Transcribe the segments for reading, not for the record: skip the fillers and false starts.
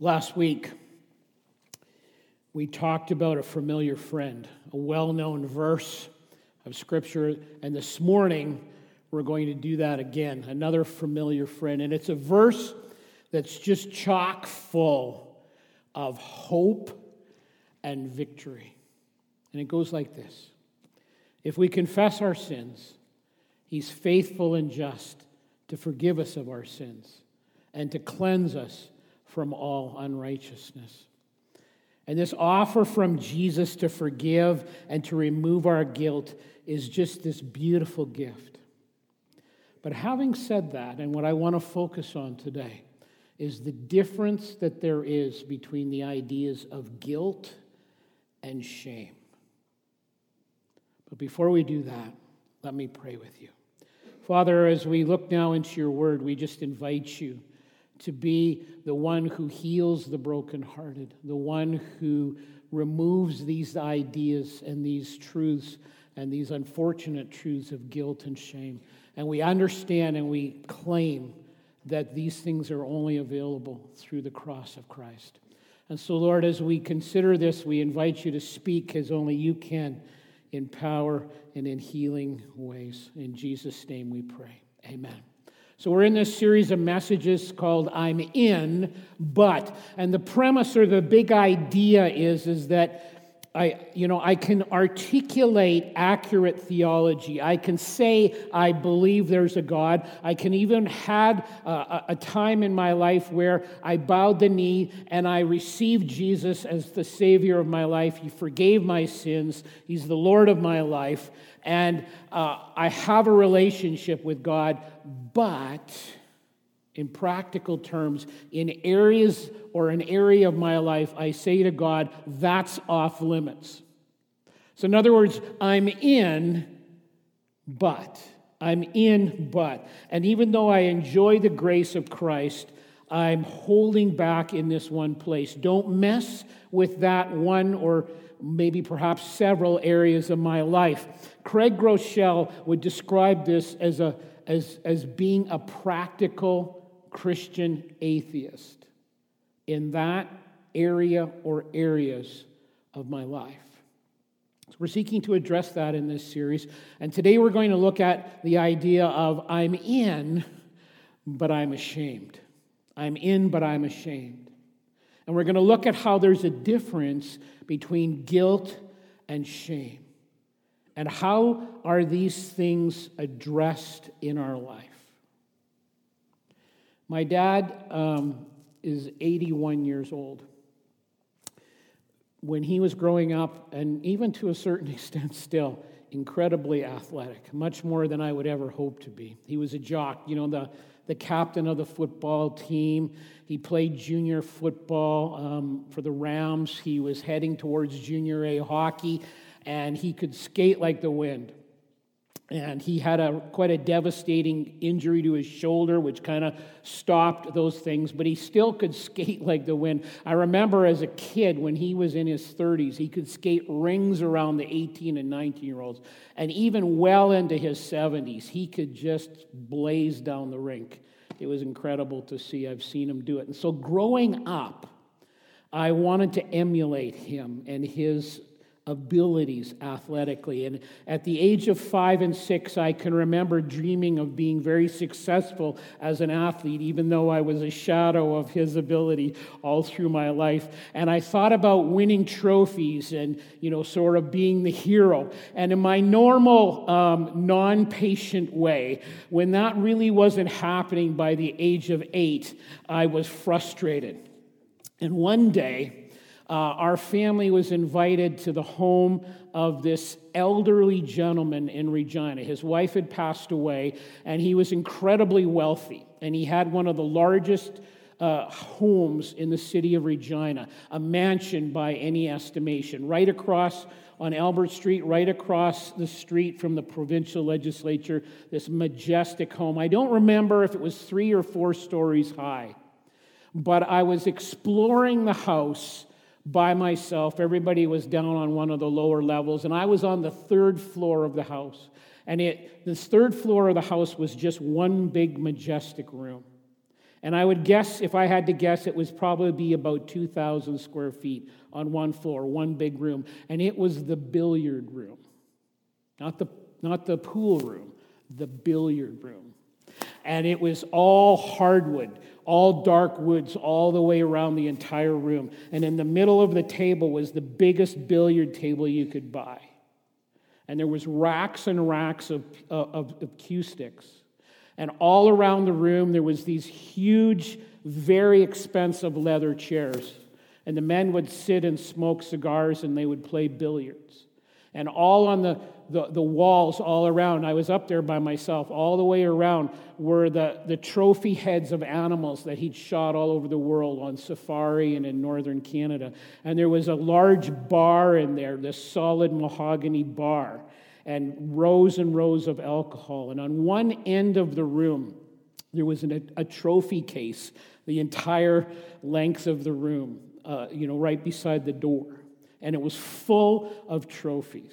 Last week, we talked about a familiar friend, a well-known verse of Scripture, and this morning, we're going to do that again, another familiar friend, and it's a verse that's just chock full of hope and victory. And it goes like this. If we confess our sins, He's faithful and just to forgive us of our sins and to cleanse us from all unrighteousness. And this offer from Jesus to forgive and to remove our guilt is just this beautiful gift. But having said that, and what I want to focus on today is the difference that there is between the ideas of guilt and shame. But before we do that, let me pray with you. Father, as we look now into your word, we just invite you to be the one who heals the brokenhearted, the one who removes these ideas and these truths and these unfortunate truths of guilt and shame. And we understand and we claim that these things are only available through the cross of Christ. And so, Lord, as we consider this, we invite you to speak as only you can in power and in healing ways. In Jesus' name we pray. Amen. So we're in this series of messages called I'm In, But. And the premise or the big idea is that I can articulate accurate theology. I can say I believe there's a God. I can even had a time in my life where I bowed the knee and I received Jesus as the Savior of my life. He forgave my sins. He's the Lord of my life. And I have a relationship with God, but in practical terms, in an area of my life, I say to God, that's off limits. So in other words, I'm in, but. I'm in, but. And even though I enjoy the grace of Christ, I'm holding back in this one place. Don't mess with that one or maybe perhaps several areas of my life. Craig Groeschel would describe this as being a practical Christian atheist in that area or areas of my life. So we're seeking to address that in this series. And today we're going to look at the idea of I'm in, but I'm ashamed. I'm in, but I'm ashamed. And we're going to look at how there's a difference between guilt and shame. And how are these things addressed in our life? My dad is 81 years old. When he was growing up, and even to a certain extent still, incredibly athletic, much more than I would ever hope to be. He was a jock, the captain of the football team. He played junior football for the Rams. He was heading towards junior A hockey, and he could skate like the wind. And he had quite a devastating injury to his shoulder, which kind of stopped those things, but he still could skate like the wind. I remember as a kid when he was in his 30s, he could skate rings around the 18 and 19-year-olds, and even well into his 70s, he could just blaze down the rink. It was incredible to see. I've seen him do it. And so growing up, I wanted to emulate him and his abilities athletically. And at the age of 5 and 6, I can remember dreaming of being very successful as an athlete, even though I was a shadow of his ability all through my life. And I thought about winning trophies and, sort of being the hero. And in my normal, non-patient way, when that really wasn't happening by the age of 8, I was frustrated. And one day, our family was invited to the home of this elderly gentleman in Regina. His wife had passed away, and he was incredibly wealthy, and he had one of the largest homes in the city of Regina, a mansion by any estimation, right across on Albert Street, right across the street from the provincial legislature, this majestic home. I don't remember if it was 3 or 4 stories high, but I was exploring the house by myself. Everybody was down on one of the lower levels, and I was on the 3rd floor of the house. And this 3rd floor of the house was just one big majestic room. And I would guess, if I had to guess, it was probably be about 2,000 square feet on one floor, one big room. And it was the billiard room. Not the pool room, the billiard room. And it was all hardwood, all dark woods, all the way around the entire room. And in the middle of the table was the biggest billiard table you could buy. And there was racks and racks of cue sticks. And all around the room, there was these huge, very expensive leather chairs. And the men would sit and smoke cigars, and they would play billiards. And all on the walls all around, I was up there by myself, all the way around were the trophy heads of animals that he'd shot all over the world on safari and in northern Canada. And there was a large bar in there, this solid mahogany bar, and rows of alcohol. And on one end of the room, there was a trophy case the entire length of the room, right beside the door. And it was full of trophies.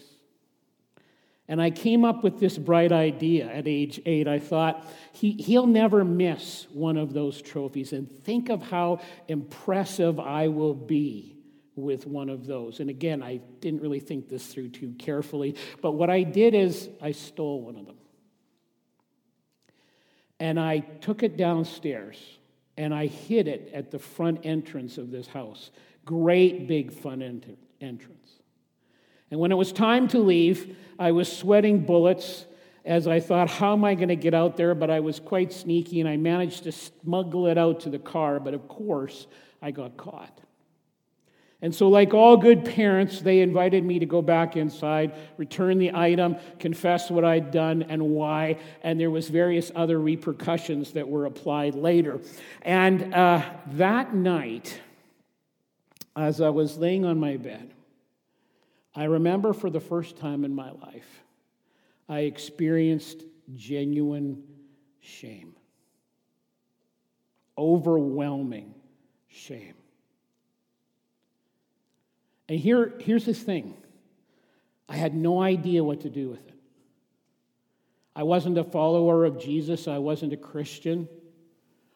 And I came up with this bright idea at age 8. I thought, he'll never miss one of those trophies. And think of how impressive I will be with one of those. And again, I didn't really think this through too carefully. But what I did is I stole one of them. And I took it downstairs. And I hid it at the front entrance of this house. Great big front entrance. And when it was time to leave, I was sweating bullets as I thought, how am I going to get out there? But I was quite sneaky, and I managed to smuggle it out to the car. But of course, I got caught. And so, like all good parents, they invited me to go back inside, return the item, confess what I'd done and why, and there was various other repercussions that were applied later. And that night, as I was laying on my bed, I remember for the first time in my life, I experienced genuine shame. Overwhelming shame. And here's this thing. I had no idea what to do with it. I wasn't a follower of Jesus. I wasn't a Christian.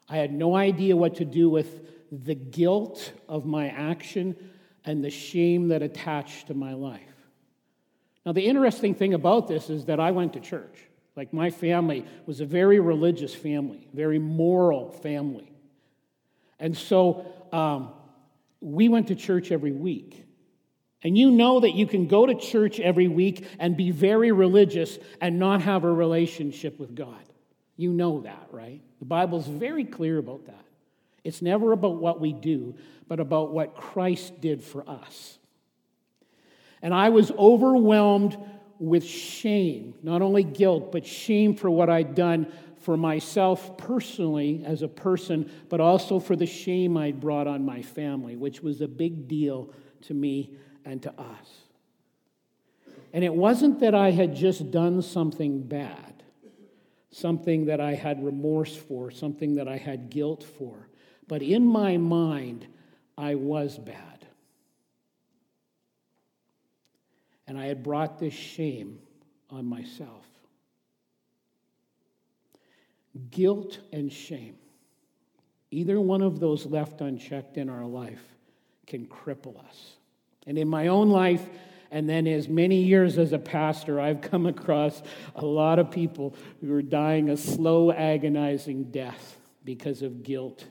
I had no idea what to do with the guilt of my action and the shame that attached to my life. Now, the interesting thing about this is that I went to church. Like, my family was a very religious family, very moral family. And so we went to church every week. And you know that you can go to church every week and be very religious and not have a relationship with God. You know that, right? The Bible's very clear about that. It's never about what we do, but about what Christ did for us. And I was overwhelmed with shame, not only guilt, but shame for what I'd done for myself personally as a person, but also for the shame I'd brought on my family, which was a big deal to me and to us. And it wasn't that I had just done something bad, something that I had remorse for, something that I had guilt for, but in my mind, I was bad. And I had brought this shame on myself. Guilt and shame, either one of those left unchecked in our life, can cripple us. And in my own life, and then as many years as a pastor, I've come across a lot of people who are dying a slow, agonizing death because of guilt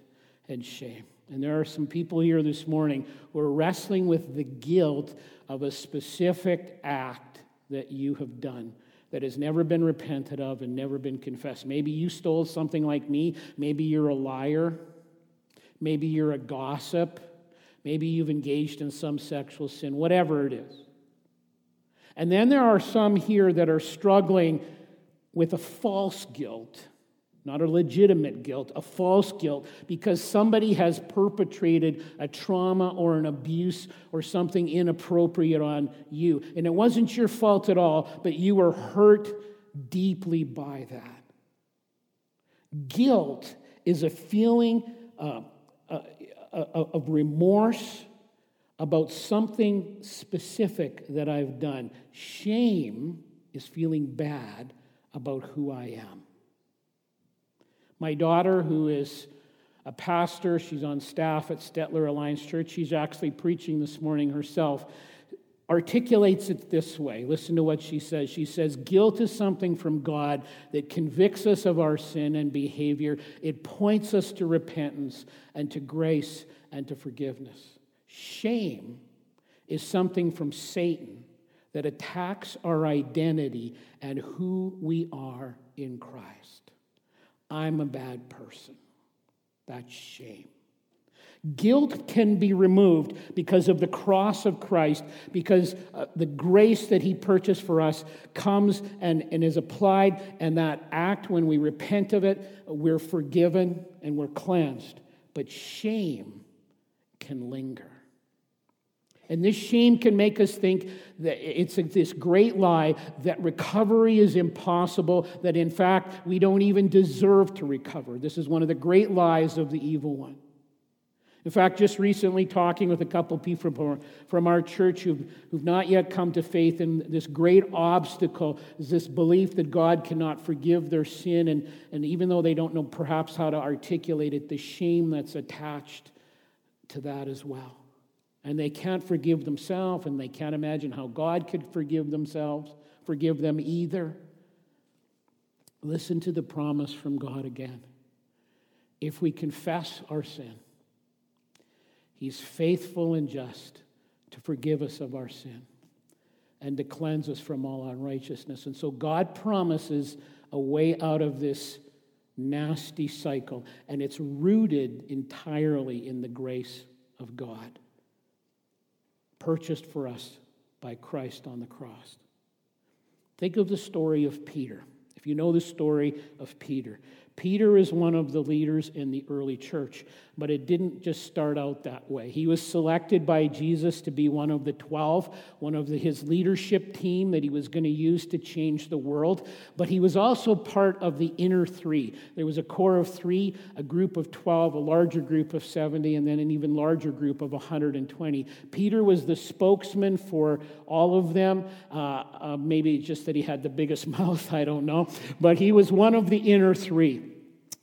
and shame. And there are some people here this morning who are wrestling with the guilt of a specific act that you have done that has never been repented of and never been confessed. Maybe you stole something like me. Maybe you're a liar. Maybe you're a gossip. Maybe you've engaged in some sexual sin, whatever it is. And then there are some here that are struggling with a false guilt, not a legitimate guilt, a false guilt, because somebody has perpetrated a trauma or an abuse or something inappropriate on you. And it wasn't your fault at all, but you were hurt deeply by that. Guilt is a feeling of remorse about something specific that I've done. Shame is feeling bad about who I am. My daughter, who is a pastor. She's on staff at Stettler Alliance Church. She's actually preaching this morning herself. Articulates it this way. Listen to what she says. She says, guilt is something from God that convicts us of our sin and behavior. It points us to repentance and to grace and to forgiveness. Shame is something from Satan that attacks our identity and who we are in Christ. I'm a bad person. That's shame. Guilt can be removed because of the cross of Christ, because the grace that he purchased for us comes and is applied, and that act, when we repent of it, we're forgiven and we're cleansed. But shame can linger. And this shame can make us think that it's this great lie that recovery is impossible, that in fact we don't even deserve to recover. This is one of the great lies of the evil one. In fact, just recently talking with a couple people from our church who've not yet come to faith, and this great obstacle is this belief that God cannot forgive their sin, and even though they don't know perhaps how to articulate it, the shame that's attached to that as well. And they can't forgive themselves, and they can't imagine how God could forgive them either. Listen to the promise from God again. If we confess our sin, He's faithful and just to forgive us of our sin and to cleanse us from all unrighteousness. And so God promises a way out of this nasty cycle, and it's rooted entirely in the grace of God, purchased for us by Christ on the cross. Think of the story of Peter. If you know the story of Peter, Peter is one of the leaders in the early church, but it didn't just start out that way. He was selected by Jesus to be one of the 12, his leadership team that he was going to use to change the world, but he was also part of the inner three. There was a core of three, a group of 12, a larger group of 70, and then an even larger group of 120. Peter was the spokesman for all of them. Maybe just that he had the biggest mouth, I don't know, but he was one of the inner three.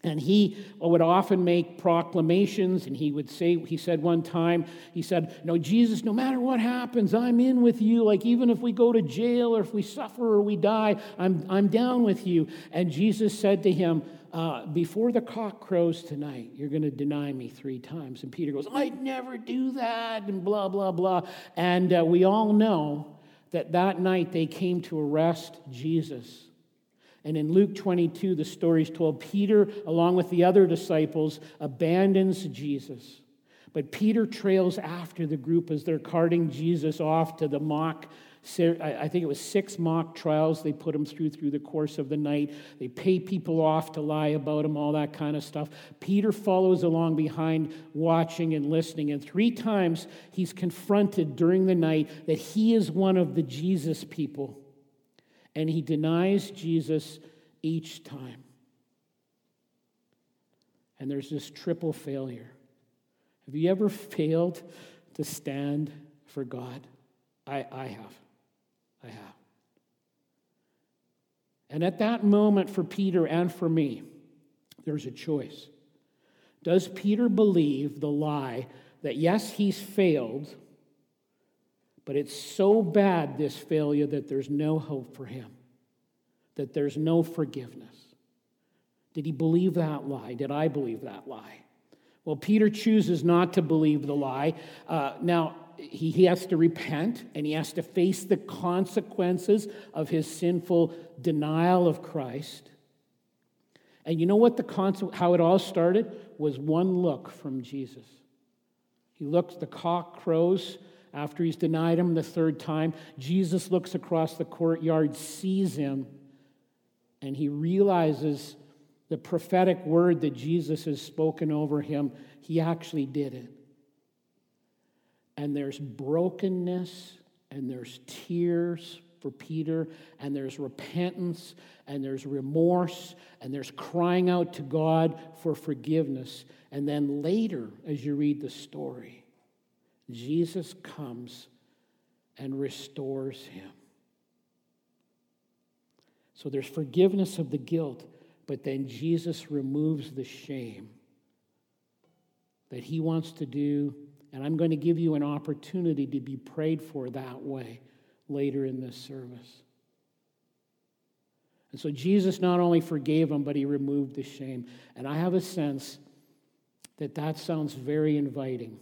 And he would often make proclamations, and he said one time, he said, "No, Jesus, no matter what happens, I'm in with you. Like, even if we go to jail or if we suffer or we die, I'm down with you." And Jesus said to him, "Before the cock crows tonight, you're going to deny me 3 times. And Peter goes, "I'd never do that," and blah, blah, blah. And we all know that night they came to arrest Jesus. And in Luke 22, the story's told, Peter, along with the other disciples, abandons Jesus. But Peter trails after the group as they're carting Jesus off to the six mock trials they put him through the course of the night. They pay people off to lie about him, all that kind of stuff. Peter follows along behind, watching and listening. And 3 times he's confronted during the night that he is one of the Jesus people. And he denies Jesus each time. And there's this triple failure. Have you ever failed to stand for God? I have. And at that moment for Peter and for me, there's a choice. Does Peter believe the lie that yes, he's failed, but it's so bad, this failure, that there's no hope for him, that there's no forgiveness? Did he believe that lie? Did I believe that lie? Well, Peter chooses not to believe the lie. Now, he has to repent, and he has to face the consequences of his sinful denial of Christ. And you know what how it all started? Was one look from Jesus. He looks, the cock crows. After he's denied him the 3rd time, Jesus looks across the courtyard, sees him, and he realizes the prophetic word that Jesus has spoken over him. He actually did it. And there's brokenness, and there's tears for Peter, and there's repentance, and there's remorse, and there's crying out to God for forgiveness. And then later, as you read the story, Jesus comes and restores him. So there's forgiveness of the guilt, but then Jesus removes the shame that he wants to do, and I'm going to give you an opportunity to be prayed for that way later in this service. And so Jesus not only forgave him, but he removed the shame. And I have a sense that that sounds very inviting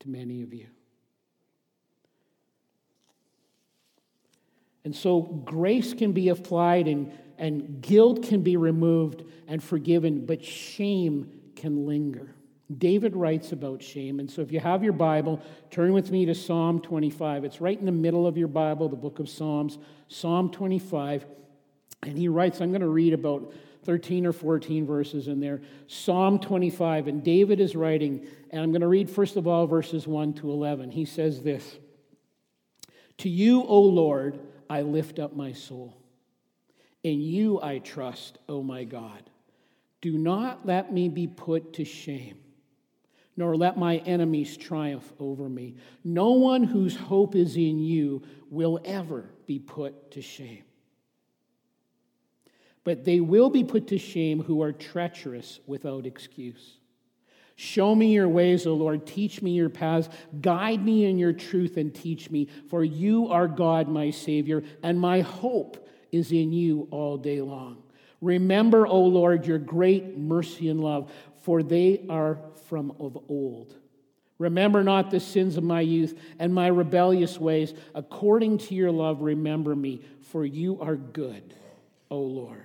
to many of you. And so grace can be applied, and guilt can be removed and forgiven, but shame can linger. David writes about shame. And so if you have your Bible, turn with me to Psalm 25. It's right in the middle of your Bible, the book of Psalms, Psalm 25. And he writes, I'm going to read about 13 or 14 verses in there. Psalm 25, and David is writing, and I'm going to read, first of all, verses 1 to 11. He says this, "To you, O Lord, I lift up my soul. In you I trust, O my God. Do not let me be put to shame, nor let my enemies triumph over me. No one whose hope is in you will ever be put to shame. But they will be put to shame who are treacherous without excuse. Show me your ways, O Lord. Teach me your paths. Guide me in your truth and teach me. For you are God, my Savior, and my hope is in you all day long. Remember, O Lord, your great mercy and love, for they are from of old. Remember not the sins of my youth and my rebellious ways. According to your love, remember me, for you are good, O Lord.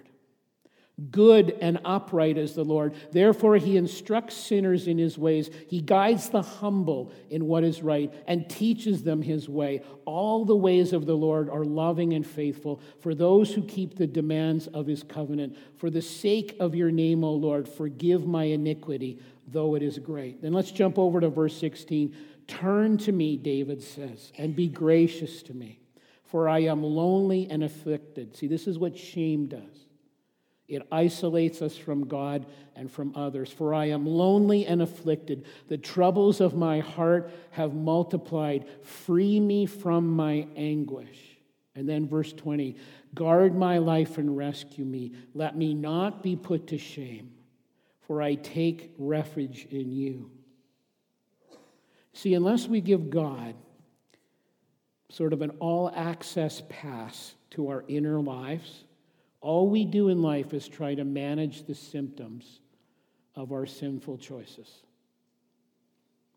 Good and upright is the Lord. Therefore, he instructs sinners in his ways. He guides the humble in what is right and teaches them his way. All the ways of the Lord are loving and faithful for those who keep the demands of his covenant. For the sake of your name, O Lord, forgive my iniquity, though it is great." Then let's jump over to verse 16. "Turn to me," David says, "and be gracious to me, for I am lonely and afflicted." See, this is what shame does. It isolates us from God and from others. "For I am lonely and afflicted. The troubles of my heart have multiplied. Free me from my anguish." And then verse 20, "Guard my life and rescue me. Let me not be put to shame, for I take refuge in you." See, unless we give God sort of an all-access pass to our inner lives, all we do in life is try to manage the symptoms of our sinful choices.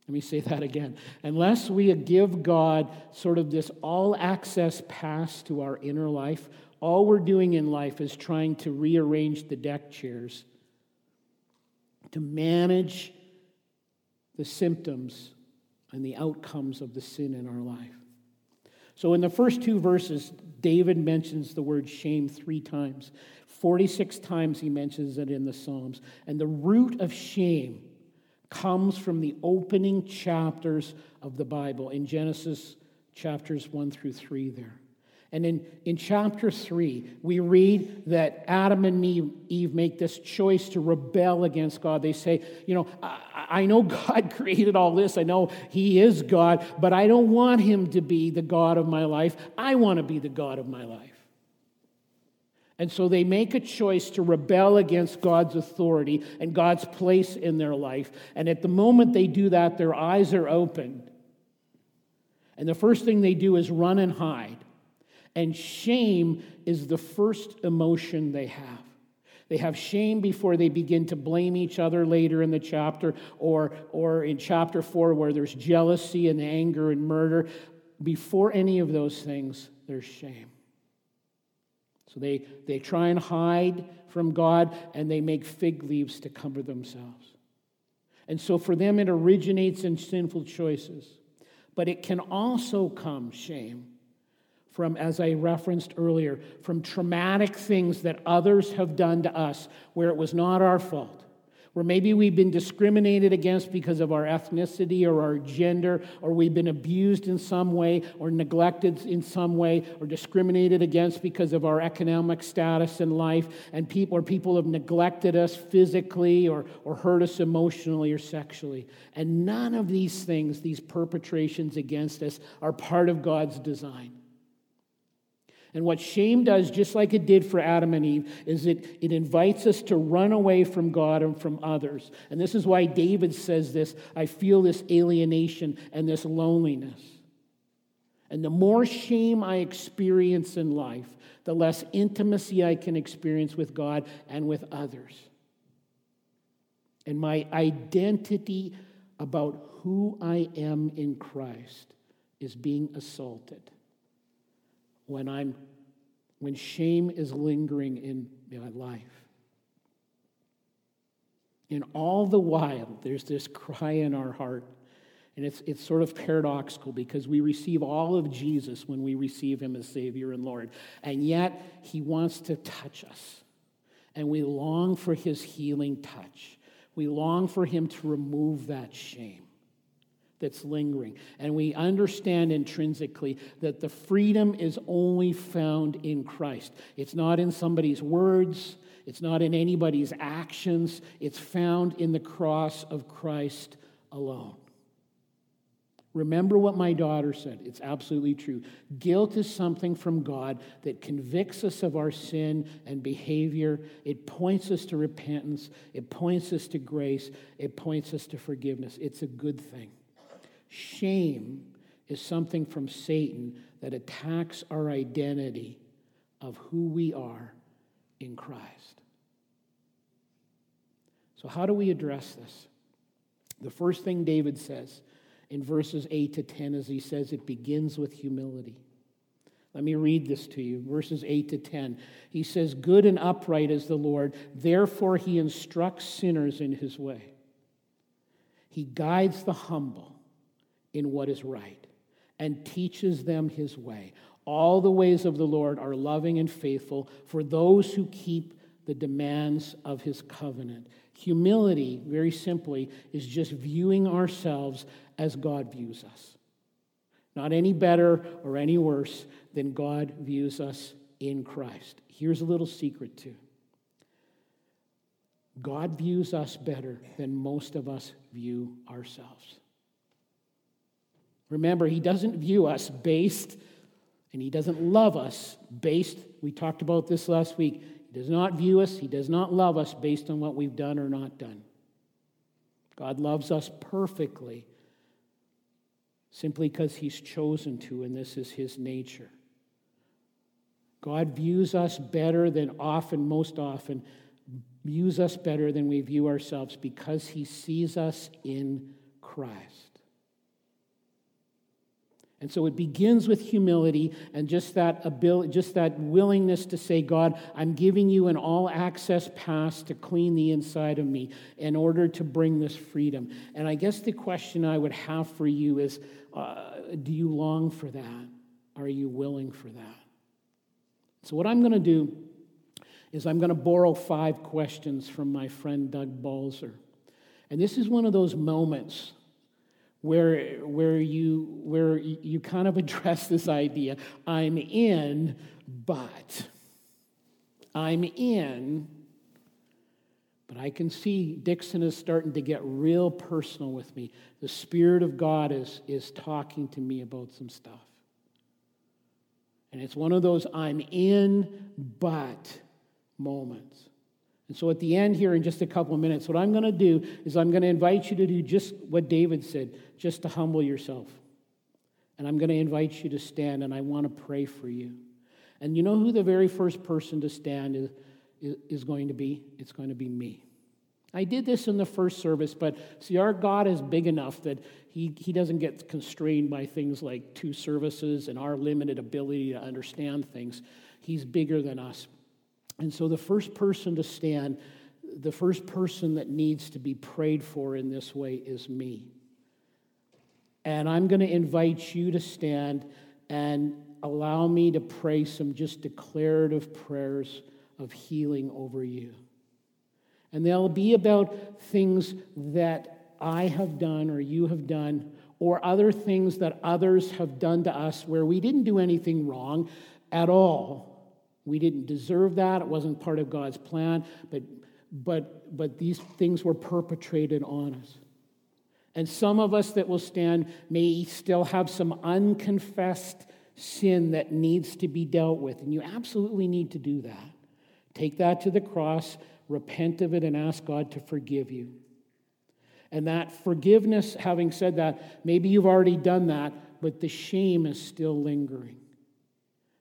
Let me say that again. Unless we give God sort of this all-access pass to our inner life, all we're doing in life is trying to rearrange the deck chairs to manage the symptoms and the outcomes of the sin in our life. So in the first two verses, David mentions the word shame 3 times. 46 times he mentions it in the Psalms. And the root of shame comes from the opening chapters of the Bible, in Genesis chapters 1 through 3 there. And in chapter 3, we read that Adam and Eve make this choice to rebel against God. They say, you know, I know God created all this. I know he is God, but I don't want him to be the God of my life. I want to be the God of my life. And so they make a choice to rebel against God's authority and God's place in their life. And at the moment they do that, their eyes are opened. And the first thing they do is run and hide. And shame is the first emotion they have. They have shame before they begin to blame each other later in the chapter, or in chapter 4 where there's jealousy and anger and murder. Before any of those things, there's shame. So they try and hide from God, and they make fig leaves to cover themselves. And so for them, it originates in sinful choices. But it can also come, shame, from, as I referenced earlier, from traumatic things that others have done to us where it was not our fault, where maybe we've been discriminated against because of our ethnicity or our gender, or we've been abused in some way or neglected in some way or discriminated against because of our economic status in life, and people have neglected us physically or hurt us emotionally or sexually. And none of these things, these perpetrations against us, are part of God's design. And what shame does, just like it did for Adam and Eve, is it invites us to run away from God and from others. And this is why David says this, I feel this alienation and this loneliness. And the more shame I experience in life, the less intimacy I can experience with God and with others. And my identity about who I am in Christ is being assaulted. When shame is lingering in my life. And all the while, there's this cry in our heart. And it's sort of paradoxical because we receive all of Jesus when we receive him as Savior and Lord. And yet, he wants to touch us. And we long for his healing touch. We long for him to remove that shame that's lingering. And we understand intrinsically that the freedom is only found in Christ. It's not in somebody's words. It's not in anybody's actions. It's found in the cross of Christ alone. Remember what my daughter said. It's absolutely true. Guilt is something from God that convicts us of our sin and behavior. It points us to repentance. It points us to grace. It points us to forgiveness. It's a good thing. Shame is something from Satan that attacks our identity of who we are in Christ. So how do we address this? The first thing David says in verses 8 to 10 is he says it begins with humility. Let me read this to you, verses 8 to 10. He says, "Good and upright is the Lord, therefore he instructs sinners in his way. He guides the humble in what is right, and teaches them his way. All the ways of the Lord are loving and faithful for those who keep the demands of his covenant." Humility, very simply, is just viewing ourselves as God views us. Not any better or any worse than God views us in Christ. Here's a little secret too. God views us better than most of us view ourselves. Remember, he doesn't view us based, and he doesn't love us based, we talked about this last week, he does not view us, he does not love us based on what we've done or not done. God loves us perfectly, simply because he's chosen to, and this is his nature. God views us better than most often, views us better than we view ourselves because he sees us in Christ. And so it begins with humility and just that willingness to say, God, I'm giving you an all-access pass to clean the inside of me in order to bring this freedom. And I guess the question I would have for you is, do you long for that? Are you willing for that? So what I'm going to do is I'm going to borrow 5 questions from my friend Doug Balzer. And this is one of those moments where you kind of address this idea, I'm in, but. I'm in, but I can see Dixon is starting to get real personal with me. The Spirit of God is talking to me about some stuff. And it's one of those I'm in, but moments. And so at the end here, in just a couple of minutes, what I'm going to do is I'm going to invite you to do just what David said, just to humble yourself. And I'm going to invite you to stand, and I want to pray for you. And you know who the very first person to stand is going to be? It's going to be me. I did this in the first service, but see, our God is big enough that he doesn't get constrained by things like 2 services and our limited ability to understand things. He's bigger than us. And so the first person to stand, the first person that needs to be prayed for in this way is me. And I'm going to invite you to stand and allow me to pray some just declarative prayers of healing over you. And they'll be about things that I have done or you have done or other things that others have done to us where we didn't do anything wrong at all. We didn't deserve that. It wasn't part of God's plan, but these things were perpetrated on us. And some of us that will stand may still have some unconfessed sin that needs to be dealt with, and you absolutely need to do that. Take that to the cross, repent of it, and ask God to forgive you. And that forgiveness, having said that, maybe you've already done that, but the shame is still lingering.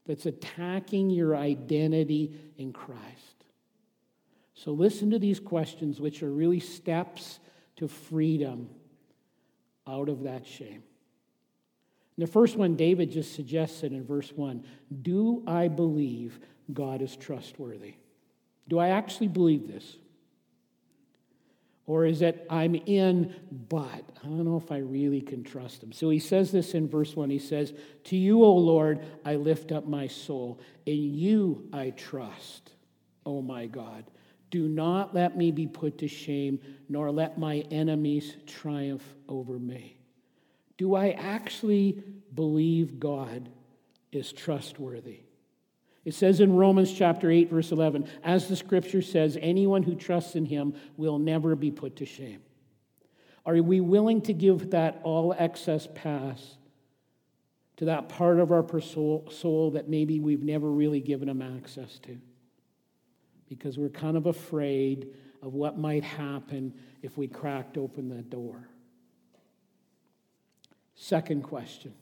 That's attacking your identity in Christ. So listen to these questions, which are really steps to freedom out of that shame. And the first one, David just suggested in verse 1, do I believe God is trustworthy? Do I actually believe this? Or is it, I'm in, but I don't know if I really can trust him. So he says this in verse 1. He says, to you, O Lord, I lift up my soul. In you I trust, O my God. Do not let me be put to shame, nor let my enemies triumph over me. Do I actually believe God is trustworthy? It says in Romans chapter 8, verse 11, as the scripture says, anyone who trusts in him will never be put to shame. Are we willing to give that all excess pass to that part of our soul that maybe we've never really given him access to? Because we're kind of afraid of what might happen if we cracked open the door. Second question.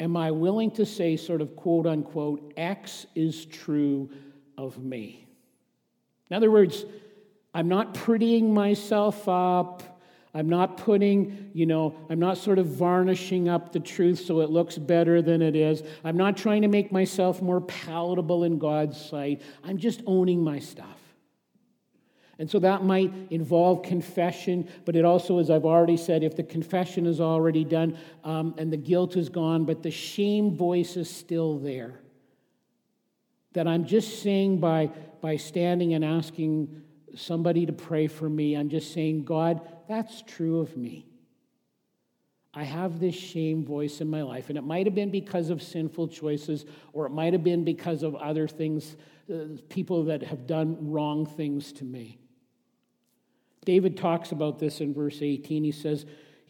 Am I willing to say sort of quote unquote, X is true of me? In other words, I'm not prettying myself up. I'm not putting, I'm not sort of varnishing up the truth so it looks better than it is. I'm not trying to make myself more palatable in God's sight. I'm just owning my stuff. And so that might involve confession, but it also, as I've already said, if the confession is already done and the guilt is gone, but the shame voice is still there, that I'm just saying by standing and asking somebody to pray for me, I'm just saying, God, that's true of me. I have this shame voice in my life, and it might have been because of sinful choices, or it might have been because of other things, people that have done wrong things to me. David talks about this in verse 18. He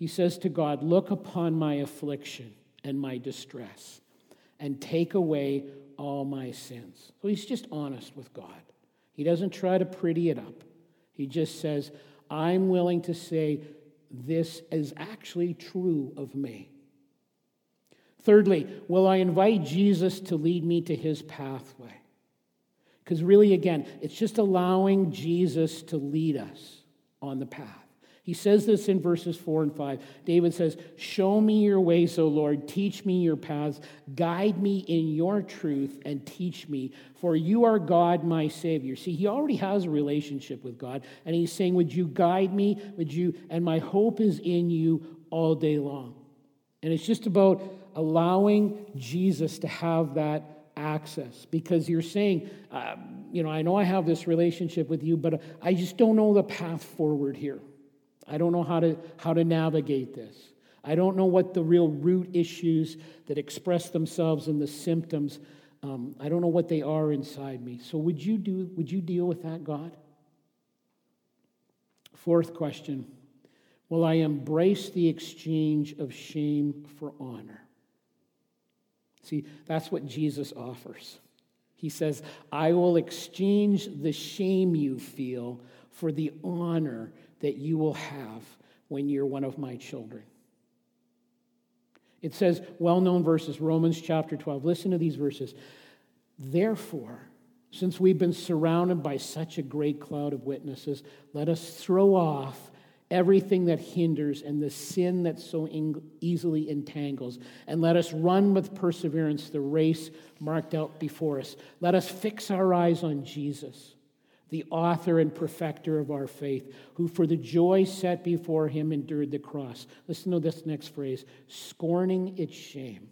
says to God, look upon my affliction and my distress and take away all my sins. So he's just honest with God. He doesn't try to pretty it up. He just says, I'm willing to say this is actually true of me. Thirdly, will I invite Jesus to lead me to his pathway? Because really, again, it's just allowing Jesus to lead us on the path. He says this in verses 4 and 5. David says, show me your ways, O Lord. Teach me your paths. Guide me in your truth and teach me, for you are God, my Savior. See, he already has a relationship with God, and he's saying, would you guide me? And my hope is in you all day long. And it's just about allowing Jesus to have that access, because you're saying, I know I have this relationship with you, but I just don't know the path forward here. I don't know how to navigate this. I don't know what the real root issues that express themselves in the symptoms. I don't know what they are inside me. So would you deal with that, God? Fourth question: will I embrace the exchange of shame for honor? See, that's what Jesus offers. He says, I will exchange the shame you feel for the honor that you will have when you're one of my children. It says, well-known verses, Romans chapter 12. Listen to these verses. Therefore, since we've been surrounded by such a great cloud of witnesses, let us throw off everything that hinders and the sin that so easily entangles. And let us run with perseverance the race marked out before us. Let us fix our eyes on Jesus, the author and perfecter of our faith, who for the joy set before him endured the cross. Listen to this next phrase, scorning its shame,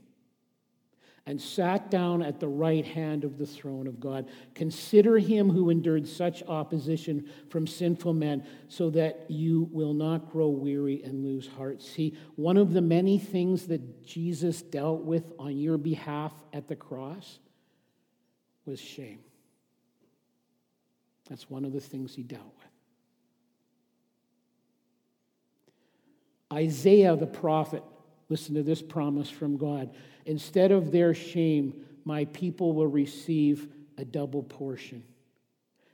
and sat down at the right hand of the throne of God. Consider him who endured such opposition from sinful men, so that you will not grow weary and lose heart. See, one of the many things that Jesus dealt with on your behalf at the cross was shame. That's one of the things he dealt with. Isaiah the prophet, Listen to this promise from God. Instead of their shame, my people will receive a double portion.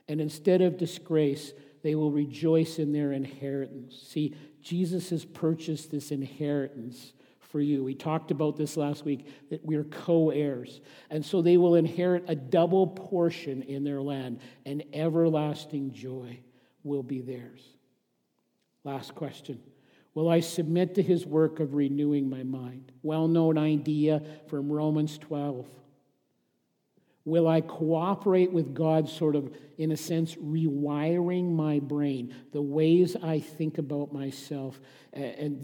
And instead of disgrace, they will rejoice in their inheritance. See, Jesus has purchased this inheritance for you. We talked about this last week, that we're co-heirs. And so they will inherit a double portion in their land, and everlasting joy will be theirs. Last question. Will I submit to his work of renewing my mind? Well-known idea from Romans 12. Will I cooperate with God, sort of, in a sense, rewiring my brain, the ways I think about myself, and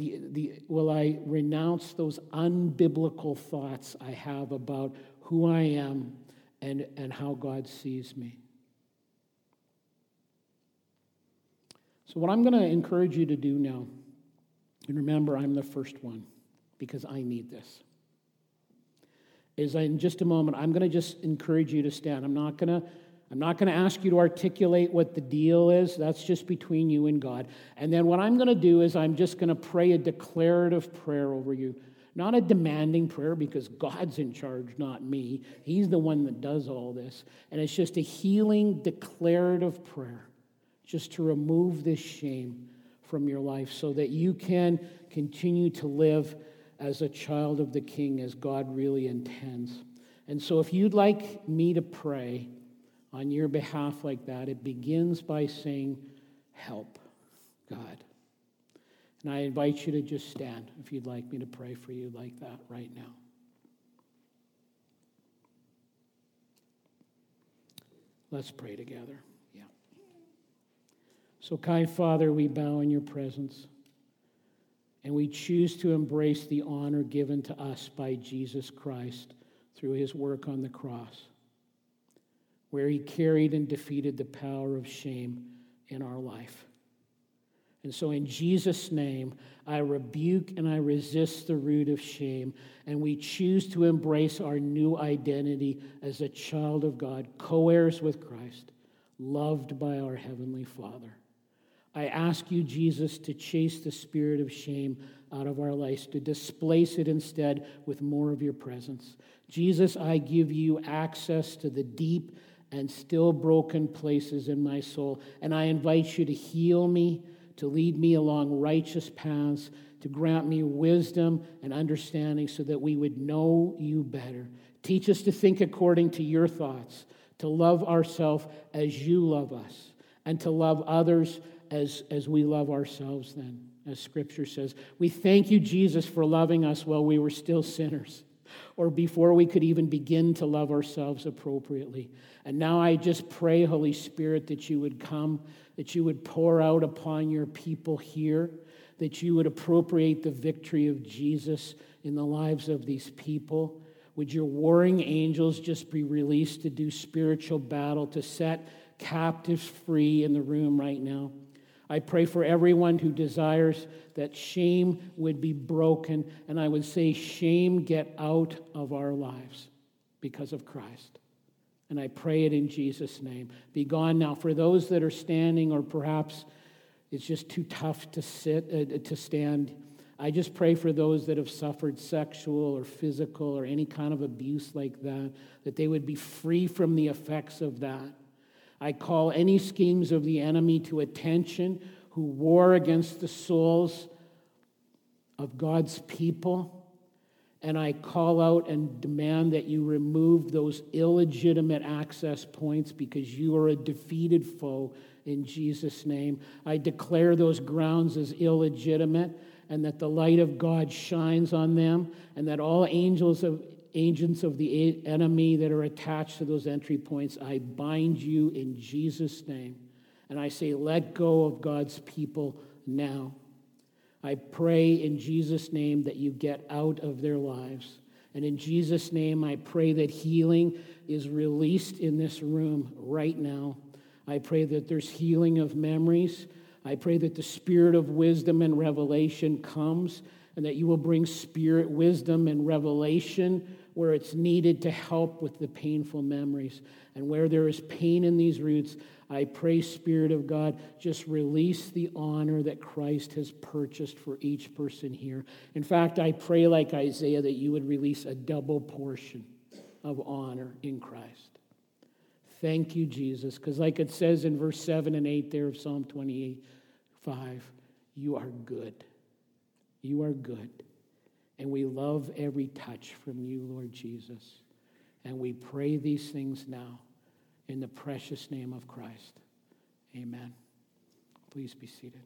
will I renounce those unbiblical thoughts I have about who I am and how God sees me? So what I'm going to encourage you to do now, and remember, I'm the first one, because I need this, is in just a moment, I'm going to just encourage you to stand. I'm not going to ask you to articulate what the deal is. That's just between you and God. And then what I'm going to do is I'm just going to pray a declarative prayer over you. Not a demanding prayer, because God's in charge, not me. He's the one that does all this. And it's just a healing declarative prayer, just to remove this shame from your life, so that you can continue to live as a child of the King, as God really intends. And so if you'd like me to pray on your behalf like that, it begins by saying, help, God. And I invite you to just stand if you'd like me to pray for you like that right now. Let's pray together. So, kind Father, we bow in your presence, and we choose to embrace the honor given to us by Jesus Christ through his work on the cross, where he carried and defeated the power of shame in our life. And so in Jesus' name, I rebuke and I resist the root of shame, and we choose to embrace our new identity as a child of God, co-heirs with Christ, loved by our Heavenly Father. I ask you, Jesus, to chase the spirit of shame out of our lives, to displace it instead with more of your presence. Jesus, I give you access to the deep and still broken places in my soul, and I invite you to heal me, to lead me along righteous paths, to grant me wisdom and understanding so that we would know you better. Teach us to think according to your thoughts, to love ourselves as you love us, and to love others as we love ourselves then, as Scripture says. We thank you, Jesus, for loving us while we were still sinners, or before we could even begin to love ourselves appropriately. And now I just pray, Holy Spirit, that you would come, that you would pour out upon your people here, that you would appropriate the victory of Jesus in the lives of these people. Would your warring angels just be released to do spiritual battle, to set captives free in the room right now? I pray for everyone who desires that shame would be broken, and I would say, shame, get out of our lives because of Christ. And I pray it in Jesus' name. Be gone now. For those that are standing, or perhaps it's just too tough to stand, I just pray for those that have suffered sexual or physical or any kind of abuse like that, that they would be free from the effects of that. I call any schemes of the enemy to attention who war against the souls of God's people. And I call out and demand that you remove those illegitimate access points, because you are a defeated foe in Jesus' name. I declare those grounds as illegitimate, and that the light of God shines on them, and that all agents of the enemy that are attached to those entry points, I bind you in Jesus' name. And I say, let go of God's people now. I pray in Jesus' name that you get out of their lives. And in Jesus' name, I pray that healing is released in this room right now. I pray that there's healing of memories. I pray that the spirit of wisdom and revelation comes, and that you will bring spirit wisdom and revelation where it's needed to help with the painful memories. And where there is pain in these roots, I pray, Spirit of God, just release the honor that Christ has purchased for each person here. In fact, I pray like Isaiah that you would release a double portion of honor in Christ. Thank you, Jesus, because like it says in verse 7 and 8 there of Psalm 25, you are good. You are good. And we love every touch from you, Lord Jesus. And we pray these things now in the precious name of Christ. Amen. Please be seated.